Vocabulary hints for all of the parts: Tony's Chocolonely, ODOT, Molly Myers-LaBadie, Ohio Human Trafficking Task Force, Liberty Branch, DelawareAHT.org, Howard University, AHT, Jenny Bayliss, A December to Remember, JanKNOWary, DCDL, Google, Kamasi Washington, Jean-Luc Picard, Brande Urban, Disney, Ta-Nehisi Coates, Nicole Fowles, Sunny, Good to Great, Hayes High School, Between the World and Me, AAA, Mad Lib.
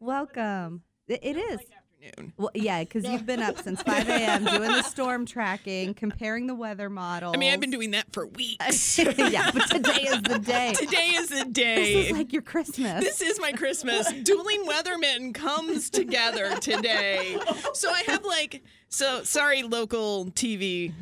Welcome. It is. Well, yeah, because you've been up since 5 a.m. doing the storm tracking, comparing the weather models. I mean, I've been doing that for weeks. Yeah, but today is the day. Today is the day. This is like your Christmas. This is my Christmas. Dueling weathermen comes together today. So I have like... So, sorry, local TV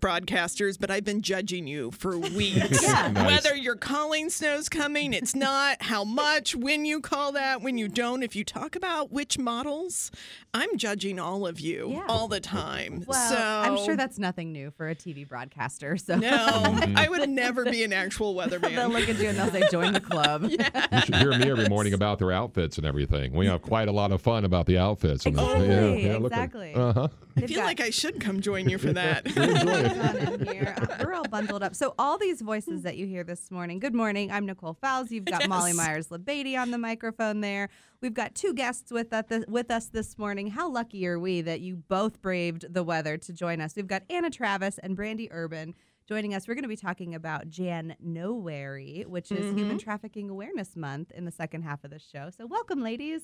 broadcasters, but I've been judging you for weeks. Yeah. Nice. Whether you're calling snow's coming, it's not, how much, when you call that, when you don't. If you talk about which models, I'm judging all of you all the time. Well, so, I'm sure that's nothing new for a TV broadcaster. So no, I would never be an actual weatherman. They'll look at you and they'll say, join the club. Yes. You should hear me every morning about their outfits and everything. We have quite a lot of fun about the outfits. And exactly. Exactly. Uh-huh. They've I feel like I should come join you for that. We're all bundled up. So all these voices that you hear this morning. Good morning. I'm Nicole Fowles. You've got Molly Myers-LaBadie on the microphone there. We've got two guests with us this morning. How lucky are we that you both braved the weather to join us? We've got Anna Travis and Brande Urban joining us. We're going to be talking about JanKNOWary, which is Human Trafficking Awareness Month in the second half of the show. So welcome, ladies.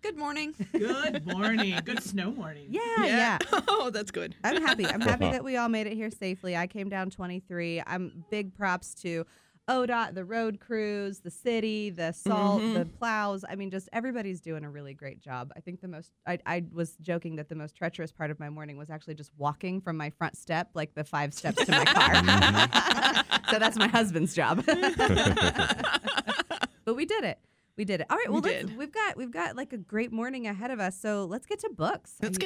Good morning. Good morning. Good snow morning. Yeah. Oh, that's good. I'm happy. I'm happy that we all made it here safely. I came down 23. I'm big props to ODOT, the road crews, the city, the salt, the plows. I mean, just everybody's doing a really great job. I think the most, I was joking that the most treacherous part of my morning was actually just walking from my front step, like the 5 steps to my car. So that's my husband's job. But we did it. We did it. All right. Well, we've got like a great morning ahead of us. So let's get to books. What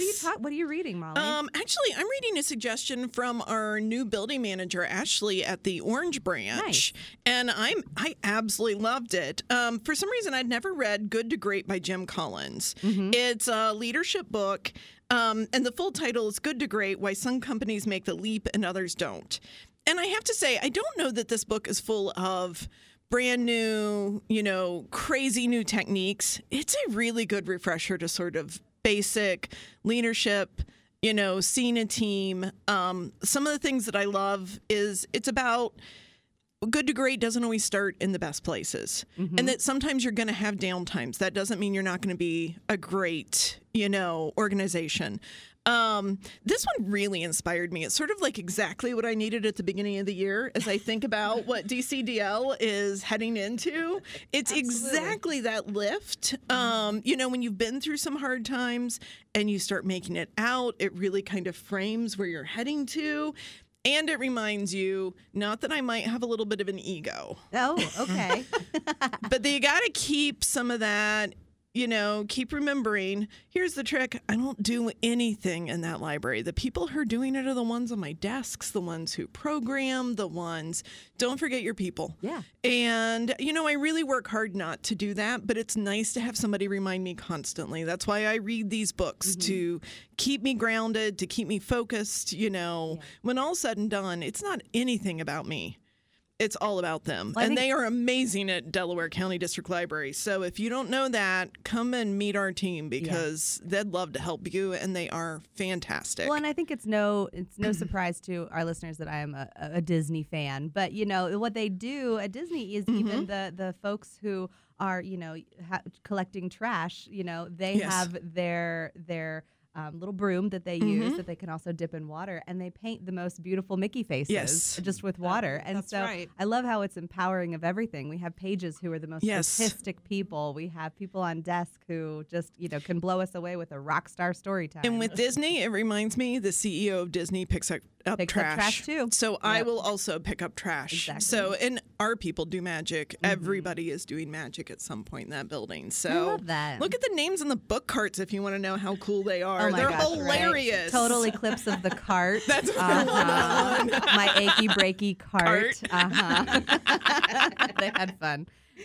are you reading, Molly? Actually, I'm reading a suggestion from our new building manager, Ashley, at the Orange Branch, and I absolutely loved it. For some reason, I'd never read Good to Great by Jim Collins. It's a leadership book. And the full title is Good to Great: Why Some Companies Make the Leap and Others Don't. And I have to say, I don't know that this book is full of brand new, crazy new techniques. It's a really good refresher to sort of basic leadership, seeing a team. Some of the things that I love is it's about good to great doesn't always start in the best places. And that sometimes you're going to have downtimes. That doesn't mean you're not going to be a great, organization. This one really inspired me. It's sort of like exactly what I needed at the beginning of the year as I think about what DCDL is heading into. It's exactly that lift. When you've been through some hard times and you start making it out, it really kind of frames where you're heading to. And it reminds you, not that I might have a little bit of an ego. Oh, okay. But you got to keep some of that. Keep remembering. Here's the trick. I don't do anything in that library. The people who are doing it are the ones on my desks, the ones who program, the ones. Don't forget your people. Yeah. And, I really work hard not to do that, but it's nice to have somebody remind me constantly. That's why I read these books, to keep me grounded, to keep me focused. When all said and done, it's not anything about me. It's all about them. Well, and they are amazing at Delaware County District Library. So if you don't know that, come and meet our team because they'd love to help you, and they are fantastic. Well, and I think it's no surprise to our listeners that I am a Disney fan. But, what they do at Disney is even the folks who are, collecting trash, they have their little broom that they use that they can also dip in water, and they paint the most beautiful Mickey faces just with water. Right. I love how it's empowering of everything. We have pages who are the most artistic people. We have people on desk who just, can blow us away with a rock star story time. And with Disney, it reminds me the CEO of Disney picks up trash too. So I will also pick up trash. Exactly. So, and our people do magic. Everybody is doing magic at some point in that building. So I love that. Look at the names in the book carts if you want to know how cool they are. Oh my They're gosh, hilarious. Right? Total eclipse of the cart. That's my achy breaky cart.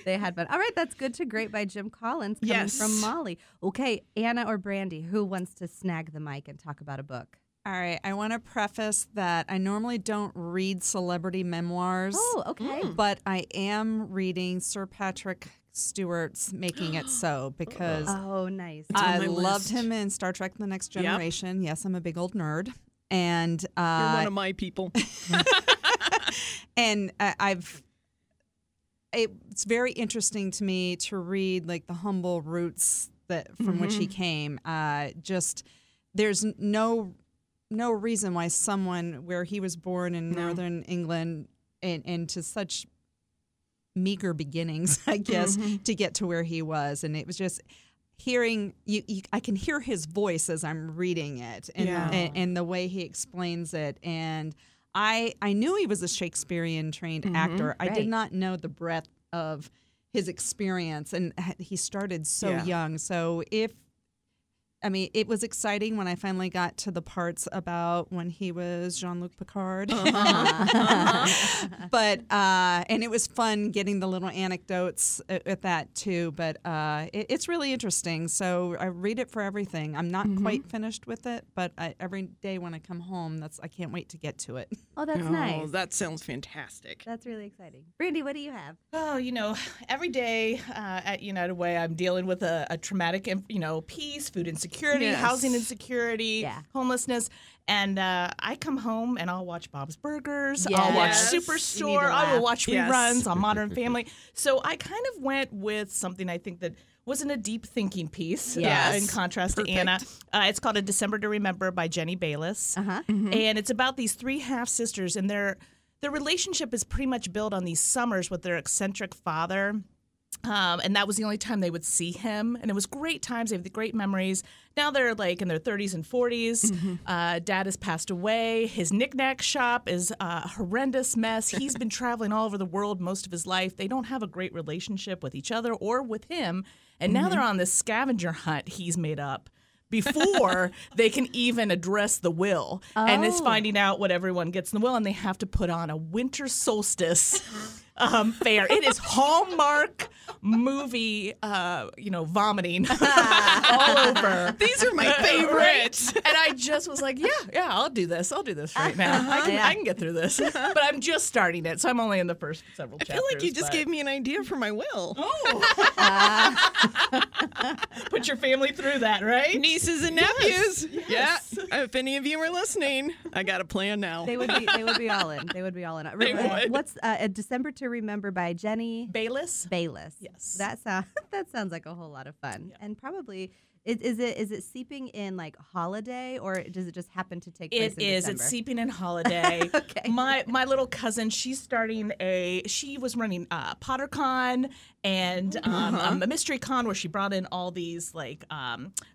They had fun. All right, that's Good to Great by Jim Collins coming from Molly. Okay, Anna or Brande, who wants to snag the mic and talk about a book? All right, I want to preface that I normally don't read celebrity memoirs. Oh, okay. But I am reading Sir Patrick Stewart's Making It So because I loved him in Star Trek: The Next Generation. Yep. Yes, I'm a big old nerd, and you're one of my people. And I've it's very interesting to me to read like the humble roots that from which he came. Just there's no reason why someone where he was born in northern England and to such meager beginnings, I guess, to get to where he was. And it was just hearing I can hear his voice as I'm reading it and the way he explains it. And I knew he was a Shakespearean trained actor. I did not know the breadth of his experience. And he started so young. So it was exciting when I finally got to the parts about when he was Jean-Luc Picard. But and it was fun getting the little anecdotes at that too. But it's really interesting. So I read it for everything. I'm not quite finished with it, but every day when I come home, I can't wait to get to it. Oh, that's nice. That sounds fantastic. That's really exciting. Brande, what do you have? Oh, every day at United Way, I'm dealing with a traumatic, piece, food insecurity. Housing insecurity, homelessness. And I come home and I'll watch Bob's Burgers. Yes. I'll watch Superstore. I will watch reruns on Modern Family. So I kind of went with something I think that wasn't a deep thinking piece in contrast to Anna. It's called A December to Remember by Jenny Bayliss. And it's about these three half-sisters. And their relationship is pretty much built on these summers with their eccentric father. And that was the only time they would see him. And it was great times. They have the great memories. Now they're like in their 30s and 40s. Dad has passed away. His knickknack shop is a horrendous mess. He's been traveling all over the world most of his life. They don't have a great relationship with each other or with him. And now they're on this scavenger hunt he's made up before they can even address the will. Oh. And it's finding out what everyone gets in the will. And they have to put on a winter solstice fair. It is Hallmark movie, vomiting all over. These are my favorites. And I just was like, I'll do this right now. I can get through this. But I'm just starting it, so I'm only in the first several chapters. I feel like you just gave me an idea for my will. Oh. Put your family through that, right? Nieces and nephews. Yes. Yeah. If any of you are listening, I got a plan now. They would be all in. They would be all in. What's a December to Remember by Jenny Bayliss. Yes, that sounds like a whole lot of fun, and probably is it seeping in like holiday, or does it just happen to take place? It is. December? It's seeping in holiday. Okay. My little cousin, she's starting she was running PotterCon and a mystery con where she brought in all these like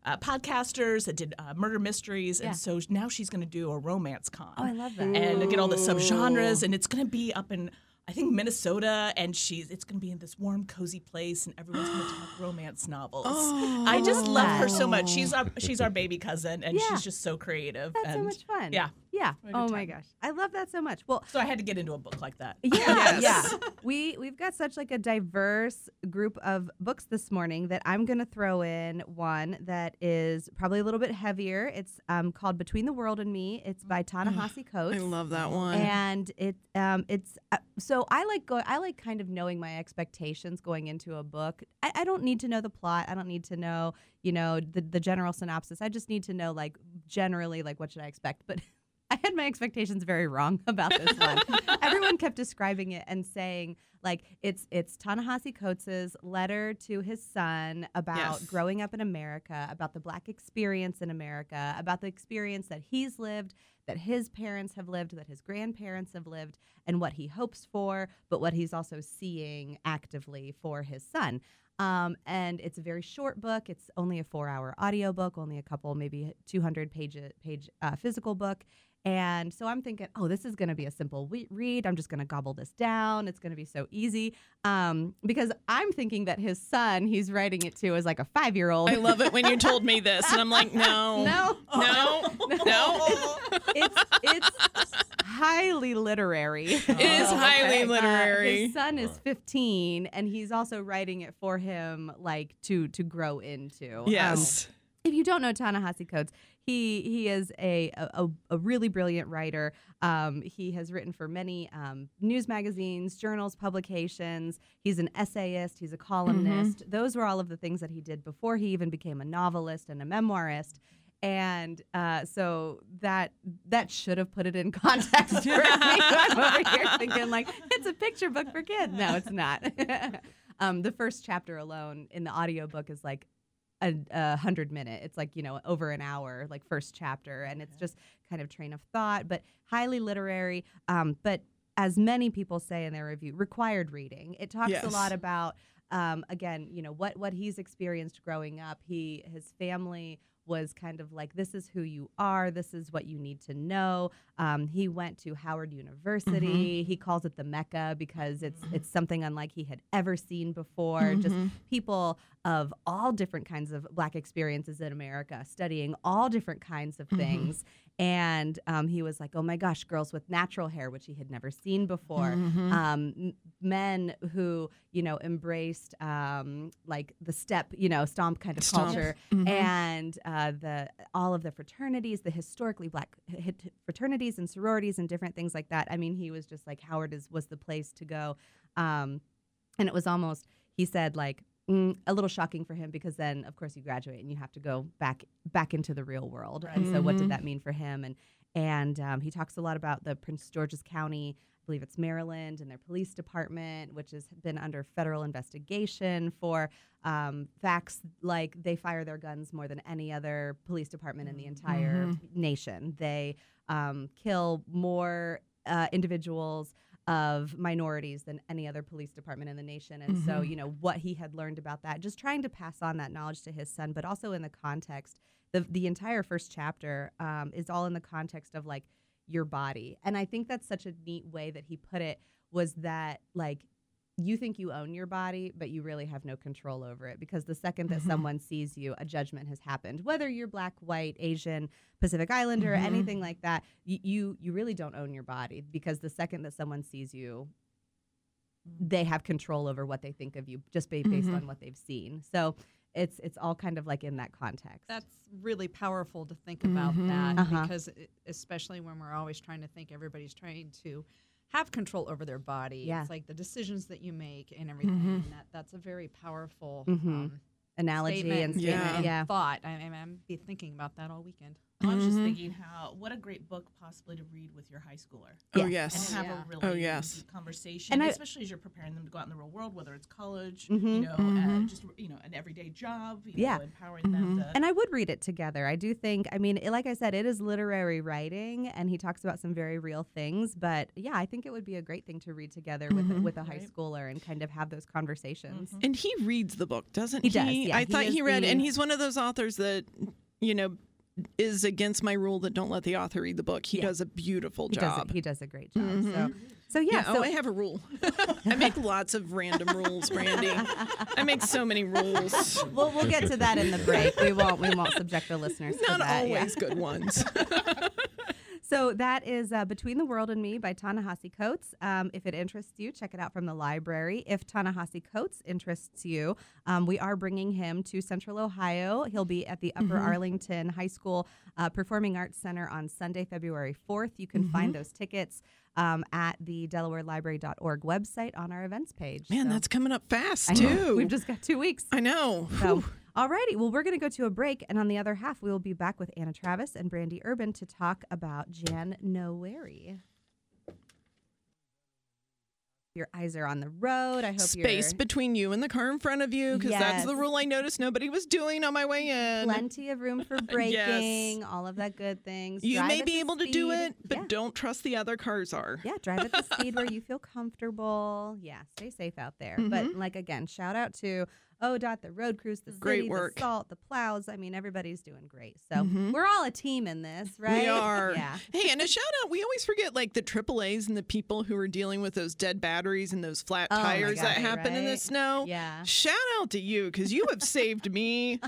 podcasters that did murder mysteries, and so now she's going to do a romance con. Oh, I love that! And get all the subgenres, and it's going to be up in, I think, Minnesota, and it's going to be in this warm, cozy place, and everyone's going to talk romance novels. Oh, I just love her so much. She's our baby cousin, and she's just so creative. That's so much fun. Yeah. Yeah. Oh, my gosh. I love that so much. Well, so I had to get into a book like that. Yeah. Yeah. We've got such like a diverse group of books this morning that I'm going to throw in one that is probably a little bit heavier. It's called Between the World and Me. It's by Ta-Nehisi Coates. I love that one. And so I like kind of knowing my expectations going into a book. I don't need to know the plot. I don't need to know, the general synopsis. I just need to know like generally like what should I expect. But I had my expectations very wrong about this one. Everyone kept describing it and saying like it's Ta-Nehisi Coates' letter to his son about growing up in America, about the Black experience in America, about the experience that he's lived, that his parents have lived, that his grandparents have lived, and what he hopes for, but what he's also seeing actively for his son. And it's a very short book. It's only a 4-hour audiobook, only a couple, maybe 200-page physical book. And so I'm thinking, oh, this is going to be a simple read. I'm just going to gobble this down. It's going to be so easy. Because I'm thinking that his son he's writing it to is like a 5-year-old. I love it when you told me this. And I'm like, no. It's highly literary. It is highly literary. His son is 15, and he's also writing it for him like to grow into. Yes. If you don't know Ta-Nehisi Coates, he is a really brilliant writer. He has written for many news magazines, journals, publications. He's an essayist. He's a columnist. Those were all of the things that he did before he even became a novelist and a memoirist. And so that should have put it in context for me. I'm over here thinking, like, it's a picture book for kids. No, it's not. The first chapter alone in the audiobook is like a 100-minute. It's like, over an hour, like first chapter. And it's just kind of train of thought, but highly literary. But as many people say in their review, required reading. It talks a lot about, again, what he's experienced growing up. His family was kind of like, this is who you are, this is what you need to know. He went to Howard University. Mm-hmm. He calls it the Mecca because it's something unlike he had ever seen before. Mm-hmm. Just people of all different kinds of Black experiences in America, studying all different kinds of things. And he was like, oh my gosh, girls with natural hair, which he had never seen before. Mm-hmm. Men who, embraced like the step, stomp kind of culture. Mm-hmm. And all of the fraternities, the historically Black fraternities and sororities and different things like that. I mean, he was just like, Howard was the place to go. And it was almost, he said, like, a little shocking for him, because then, of course, you graduate and you have to go back into the real world. Right. And so what did that mean for him? And he talks a lot about the Prince George's County, I believe it's Maryland, and their police department, which has been under federal investigation for facts like they fire their guns more than any other police department in the entire nation. They kill more individuals of minorities than any other police department in the nation. And so, what he had learned about that, just trying to pass on that knowledge to his son, but also in the context, the entire first chapter is all in the context of, like, your body. And I think that's such a neat way that he put it, was that, like, you think you own your body, but you really have no control over it, because the second that someone sees you, a judgment has happened. Whether you're Black, white, Asian, Pacific Islander, anything like that, you really don't own your body, because the second that someone sees you, they have control over what they think of you, just based on what they've seen. So it's all kind of like in that context. That's really powerful to think about that, because especially when we're always trying to think, everybody's trying to have control over their body. Yeah. It's like the decisions that you make and everything. And that's a very powerful analogy statement and thought. I'm be thinking about that all weekend. Well, I was just thinking what a great book possibly to read with your high schooler. Oh, yes. And have a really deep conversation, and especially as you're preparing them to go out in the real world, whether it's college, just, an everyday job, empowering them. And I would read it together. I do think, like I said, it is literary writing, and he talks about some very real things. But, I think it would be a great thing to read together with a high schooler and kind of have those conversations. And he reads the book, doesn't he? He does, yeah. I thought he read, and he's one of those authors that, is against my rule that don't let the author read the book. He does a beautiful job. He does a great job. So yeah. I have a rule. I make lots of random rules, Brande. I make so many rules. Well, we'll get to that in the break. We won't subject the listeners to that. Not always good ones. So that is Between the World and Me by Ta-Nehisi Coates. If it interests you, check it out from the library. If Ta-Nehisi Coates interests you, we are bringing him to Central Ohio. He'll be at the Upper Arlington High School Performing Arts Center on Sunday, February 4th. You can find those tickets at the DelawareLibrary.org website on our events page. Man, that's coming up fast, too. We've just got 2 weeks. I know. So, all righty. Well, we're going to go to a break, and on the other half, we will be back with Anna Travis and Brande Urban to talk about JanKNOWary. Your eyes are on the road. I hope space between you and the car in front of you, because that's the rule I noticed nobody was doing on my way in. Plenty of room for braking, all of that good things. You drive may be able to do it, but don't trust the other cars are. Yeah, drive at the speed where you feel comfortable. Yeah, stay safe out there. But like again, shout out to ODOT, the road crews, the city, the SALT, the plows. I mean, everybody's doing great. So we're all a team in this, right? We are. Yeah. Hey, and a shout out. We always forget, like, the AAAs and the people who are dealing with those dead batteries and those flat tires that happen in the snow. Yeah. Shout out to you, because you have saved me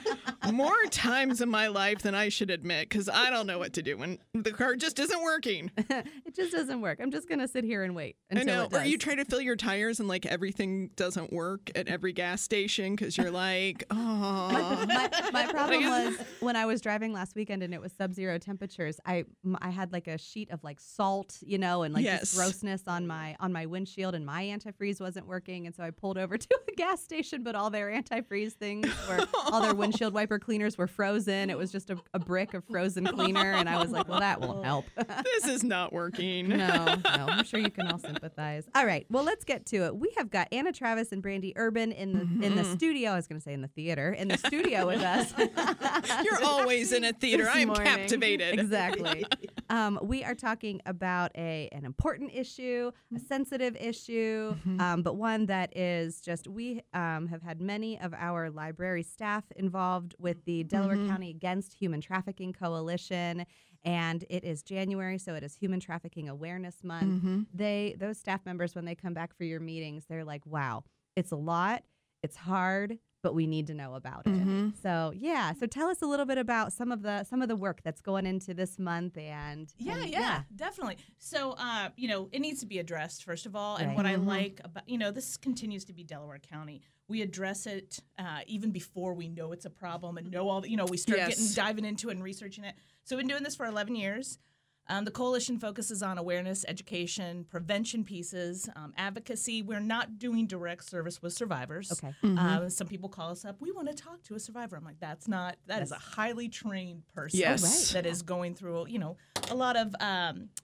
more times in my life than I should admit, because I don't know what to do when the car just isn't working. It just doesn't work. I'm just going to sit here and wait until it does. Or you try to fill your tires and, like, everything doesn't work at every gas station, because because you're like, oh. My problem was when I was driving last weekend and it was sub-zero temperatures, I had like a sheet of like salt, you know, and like yes. grossness on my windshield, and my antifreeze wasn't working. And so I pulled over to a gas station, but all their antifreeze things were, all their windshield wiper cleaners were frozen. It was just a brick of frozen cleaner. And I was like, well, that won't help. This is not working. No, I'm sure you can all sympathize. All right. Well, let's get to it. We have got Anna Travis and Brande Urban in the studio. I was going to say in the theater, in the studio with us. You're always in a theater. I am captivated. Exactly. We are talking about an important issue, a sensitive issue, but one that is just, we have had many of our library staff involved with the Delaware County Against Human Trafficking Coalition. And it is January, so it is Human Trafficking Awareness Month. Those staff members, when they come back for your meetings, they're like, wow, it's a lot, it's hard, but we need to know about it. So yeah, so tell us a little bit about some of the work that's going into this month. And yeah, definitely. So it needs to be addressed first of all. And what I like about this continues to be Delaware County. We address it even before we know it's a problem and know all the, we start diving into it and researching it. So we've been doing this for 11 years. The coalition focuses on awareness, education, prevention pieces, advocacy. We're not doing direct service with survivors. Okay. Some people call us up. We want to talk to a survivor. I'm like, that is a highly trained person that is going through, a lot of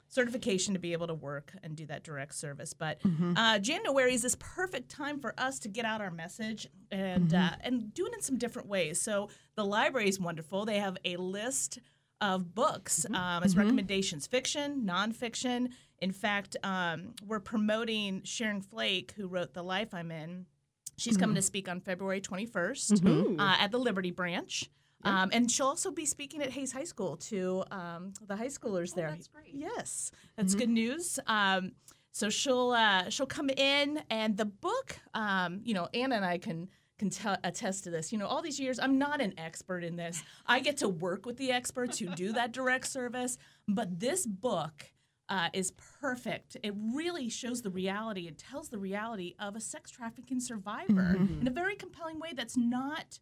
certification to be able to work and do that direct service. But JanKNOWary is this perfect time for us to get out our message and do it in some different ways. So the library is wonderful. They have a list of books as recommendations, fiction, nonfiction. In fact, we're promoting Sharon Flake, who wrote The Life I'm In. She's coming to speak on February 21st at the Liberty Branch. And she'll also be speaking at Hayes High School to the high schoolers there. That's great. Yes, that's good news. So she'll come in, and the book, Anna and I can attest to this. All these years, I'm not an expert in this. I get to work with the experts who do that direct service, but this book is perfect. It really shows the reality. It tells the reality of a sex trafficking survivor in a very compelling way that's not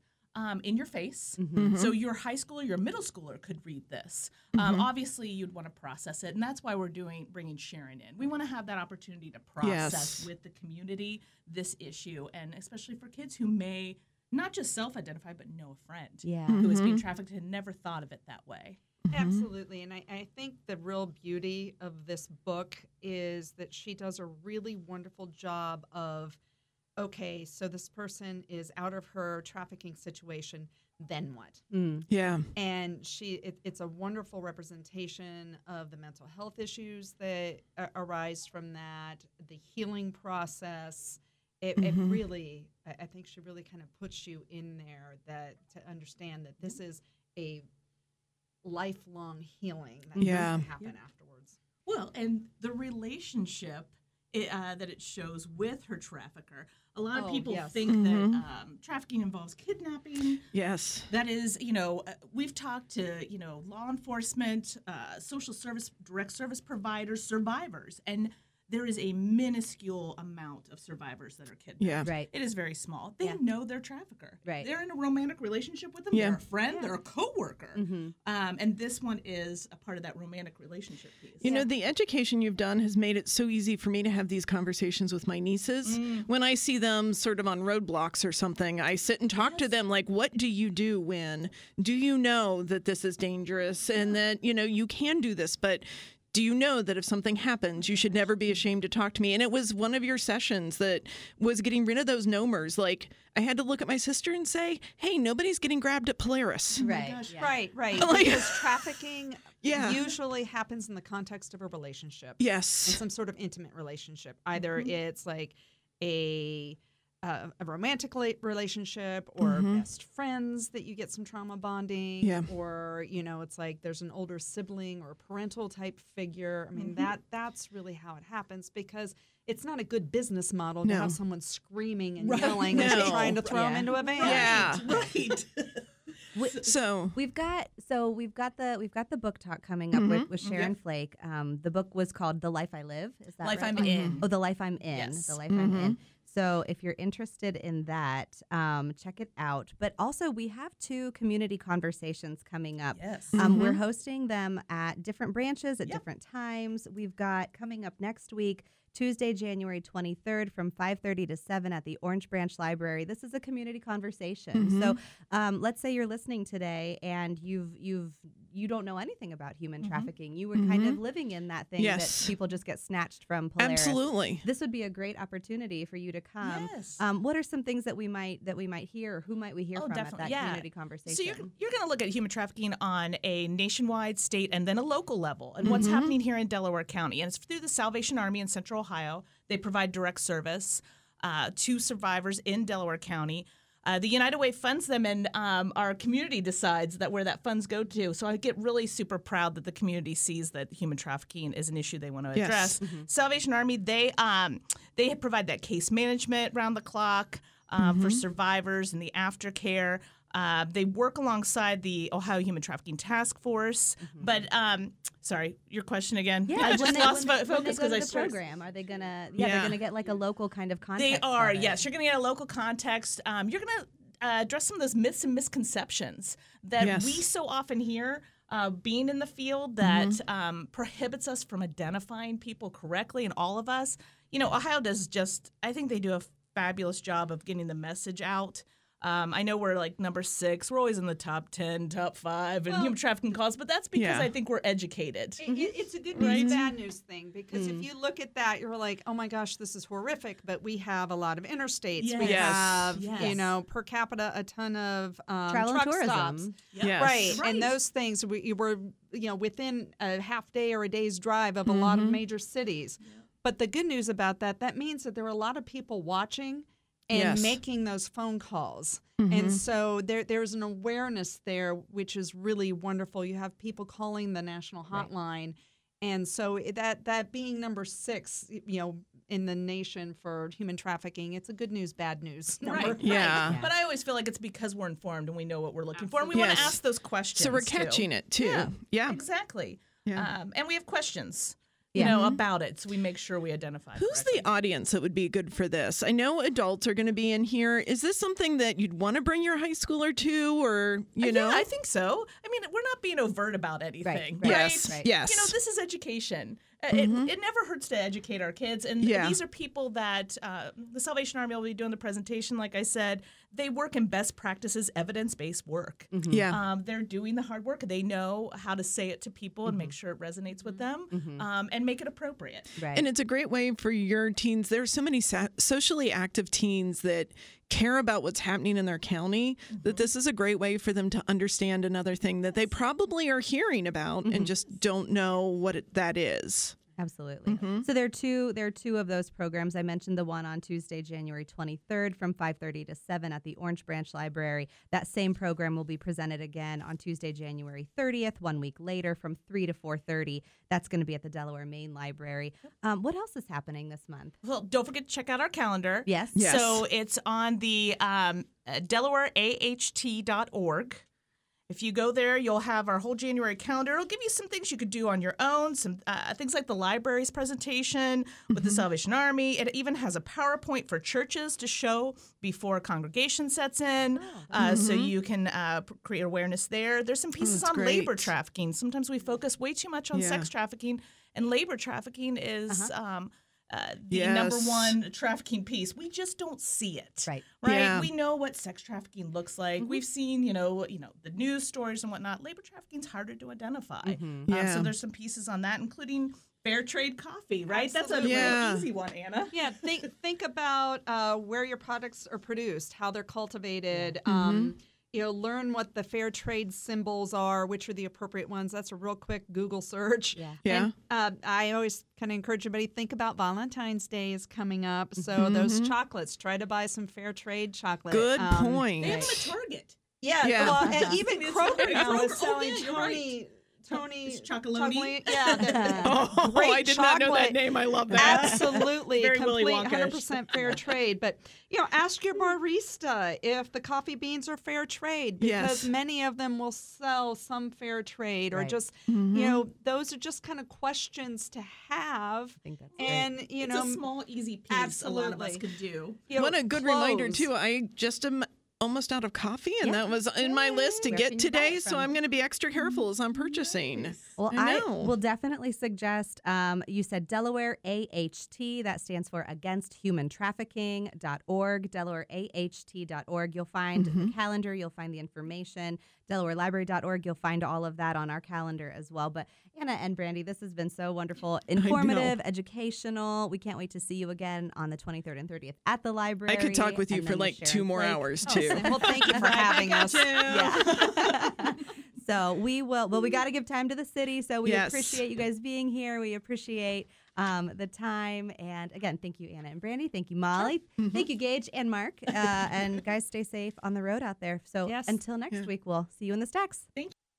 in your face. So your high schooler, your middle schooler could read this. Obviously, you'd want to process it, and that's why we're bringing Sharon in. We want to have that opportunity to process with the community this issue, and especially for kids who may not just self-identify but know a friend who is being trafficked and never thought of it that way. Absolutely, and I think the real beauty of this book is that she does a really wonderful job of, okay, so this person is out of her trafficking situation, then what? And it's a wonderful representation of the mental health issues that arise from that, the healing process. It really, I think she really kind of puts you in there to understand that this is a lifelong healing that doesn't happen afterwards. Well, and the relationship that it shows with her trafficker. A lot of people think that trafficking involves kidnapping. Yes. That is, we've talked to, law enforcement, social service, direct service providers, survivors, and there is a minuscule amount of survivors that are kidnapped. Yeah. Right. It is very small. They know their trafficker. Right. They're in a romantic relationship with them. Yeah. They're a friend. Yeah. They're a coworker. And this one is a part of that romantic relationship piece. The education you've done has made it so easy for me to have these conversations with my nieces. When I see them sort of on roadblocks or something, I sit and talk to them like, what do you do when? Do you know that this is dangerous and that, you can do this, but do you know that if something happens, you should never be ashamed to talk to me? And it was one of your sessions that was getting rid of those nomers. Like, I had to look at my sister and say, hey, nobody's getting grabbed at Polaris. Right, oh yeah. right. Like, because trafficking usually happens in the context of a relationship. Yes. In some sort of intimate relationship. Either it's like a romantic relationship or best friends that you get some trauma bonding or, it's like there's an older sibling or parental type figure. I mean, that's really how it happens, because it's not a good business model to have someone screaming and yelling and trying to throw them into a van. We've got the book talk coming up with Sharon Flake. The book was called The Life I Live. Is that right? The Life I'm In. The Life I'm In. So if you're interested in that, check it out. But also, we have two community conversations coming up. Yes. We're hosting them at different branches at different times. We've got coming up next week, Tuesday, January 23rd from 5:30 to 7 at the Orange Branch Library. This is a community conversation. Mm-hmm. So let's say you're listening today and you don't know anything about human trafficking. You were kind of living in that thing that people just get snatched from Polaris. Absolutely. This would be a great opportunity for you to come. Yes. What are some things that we might hear, or who might we hear from at that community conversation? So you're going to look at human trafficking on a nationwide, state, and then a local level, and what's happening here in Delaware County. And it's through the Salvation Army in Central Ohio. They provide direct service to survivors in Delaware County. The United Way funds them, and our community decides that where that funds go to. So I get really super proud that the community sees that human trafficking is an issue they want to address. Yes. Mm-hmm. Salvation Army, they provide that case management round the clock for survivors and the aftercare. They work alongside the Ohio Human Trafficking Task Force. But, sorry, your question again? Yeah, I just lost focus because I started. Program, are they going to they're going to get like a local kind of context? They are, yes. You're going to get a local context. You're going to address some of those myths and misconceptions that we so often hear being in the field that prohibits us from identifying people correctly, and all of us. You know, Ohio does I think they do a fabulous job of getting the message out. I know we're like number 6. We're always in the top 10, top 5 in human trafficking calls, but that's because I think we're educated. It's a good news, bad news thing, because if you look at that, you're like, oh my gosh, this is horrific, but we have a lot of interstates. Yes. We have, you know, per capita, a ton of truck tourism. Stops. Yep. Yes. Right, and those things, we're you know, within a half day or a day's drive of a lot of major cities. Yeah. But the good news about that means that there are a lot of people watching and making those phone calls. And so there's an awareness there, which is really wonderful. You have people calling the national hotline. Right. And so that being number 6, you know, in the nation for human trafficking, it's a good news, bad news number. Right. Yeah. But I always feel like it's because we're informed and we know what we're looking for. And we want to ask those questions. So we're catching it, too. Yeah. Exactly. Yeah. And we have questions. You know, about it, so we make sure we identify. Who's the audience that would be good for this? I know adults are going to be in here. Is this something that you'd want to bring your high schooler to, or, you know? Yeah, I think so. I mean, we're not being overt about anything, right? Yes. You know, this is education. It never hurts to educate our kids, and these are people that the Salvation Army will be doing the presentation, like I said. They work in best practices, evidence-based work. Mm-hmm. Yeah. They're doing the hard work. They know how to say it to people and make sure it resonates with them and make it appropriate. Right. And it's a great way for your teens. There are so many socially active teens that care about what's happening in their county, that this is a great way for them to understand another thing that they probably are hearing about and just don't know what that is. Absolutely. Mm-hmm. So there are two of those programs. I mentioned the one on Tuesday, January 23rd from 5:30 to 7 at the Orange Branch Library. That same program will be presented again on Tuesday, January 30th, 1 week later from 3 to 4:30. That's going to be at the Delaware Main Library. What else is happening this month? Well, don't forget to check out our calendar. Yes. So it's on the DelawareAHT.org. If you go there, you'll have our whole January calendar. It'll give you some things you could do on your own, some things like the library's presentation with the Salvation Army. It even has a PowerPoint for churches to show before a congregation sets in, so you can create awareness there. There's some pieces on labor trafficking. Sometimes we focus way too much on sex trafficking, and labor trafficking is the number one trafficking piece. We just don't see it. Right? Yeah. We know what sex trafficking looks like. We've seen, you know, the news stories and whatnot. Labor trafficking is harder to identify. So there's some pieces on that, including fair trade coffee, right? Absolutely. That's a real easy one, Anna. Yeah, think about where your products are produced, how they're cultivated, you know, learn what the fair trade symbols are, which are the appropriate ones. That's a real quick Google search. And I always kind of encourage everybody, think about Valentine's Day is coming up. So those chocolates, try to buy some fair trade chocolate. Good point. They have them at Target. Yeah. Well, and even Kroger now is selling Tony Tony's Chocolonely. Yeah. Oh, I did not know that name. I love that. Absolutely. Very complete, Willy Wonka-ish. 100% fair trade. But, you know, ask your barista if the coffee beans are fair trade, because many of them will sell some fair trade, or just, you know, those are just kind of questions to have. I think that's right. You know, it's a small, easy piece a lot of us could do. You know, what a good reminder, too. I just am almost out of coffee, and that was in my list to get today, so I'm going to be extra careful as I'm purchasing. Well, I will definitely suggest, you said Delaware AHT, that stands for Against Human Trafficking.org, DelawareAHT.org. You'll find the calendar, you'll find the information, DelawareLibrary.org, you'll find all of that on our calendar as well. But Anna and Brande, this has been so wonderful, informative, educational. We can't wait to see you again on the 23rd and 30th at the library. I could talk with you for like two more hours, too. Well, thank you for having us. Yeah. So we will. Well, we got to give time to the city. So we appreciate you guys being here. We appreciate the time. And again, thank you, Anna and Brande. Thank you, Molly. Thank you, Gage and Mark. And guys, stay safe on the road out there. So until next week, we'll see you in the stacks. Thank you.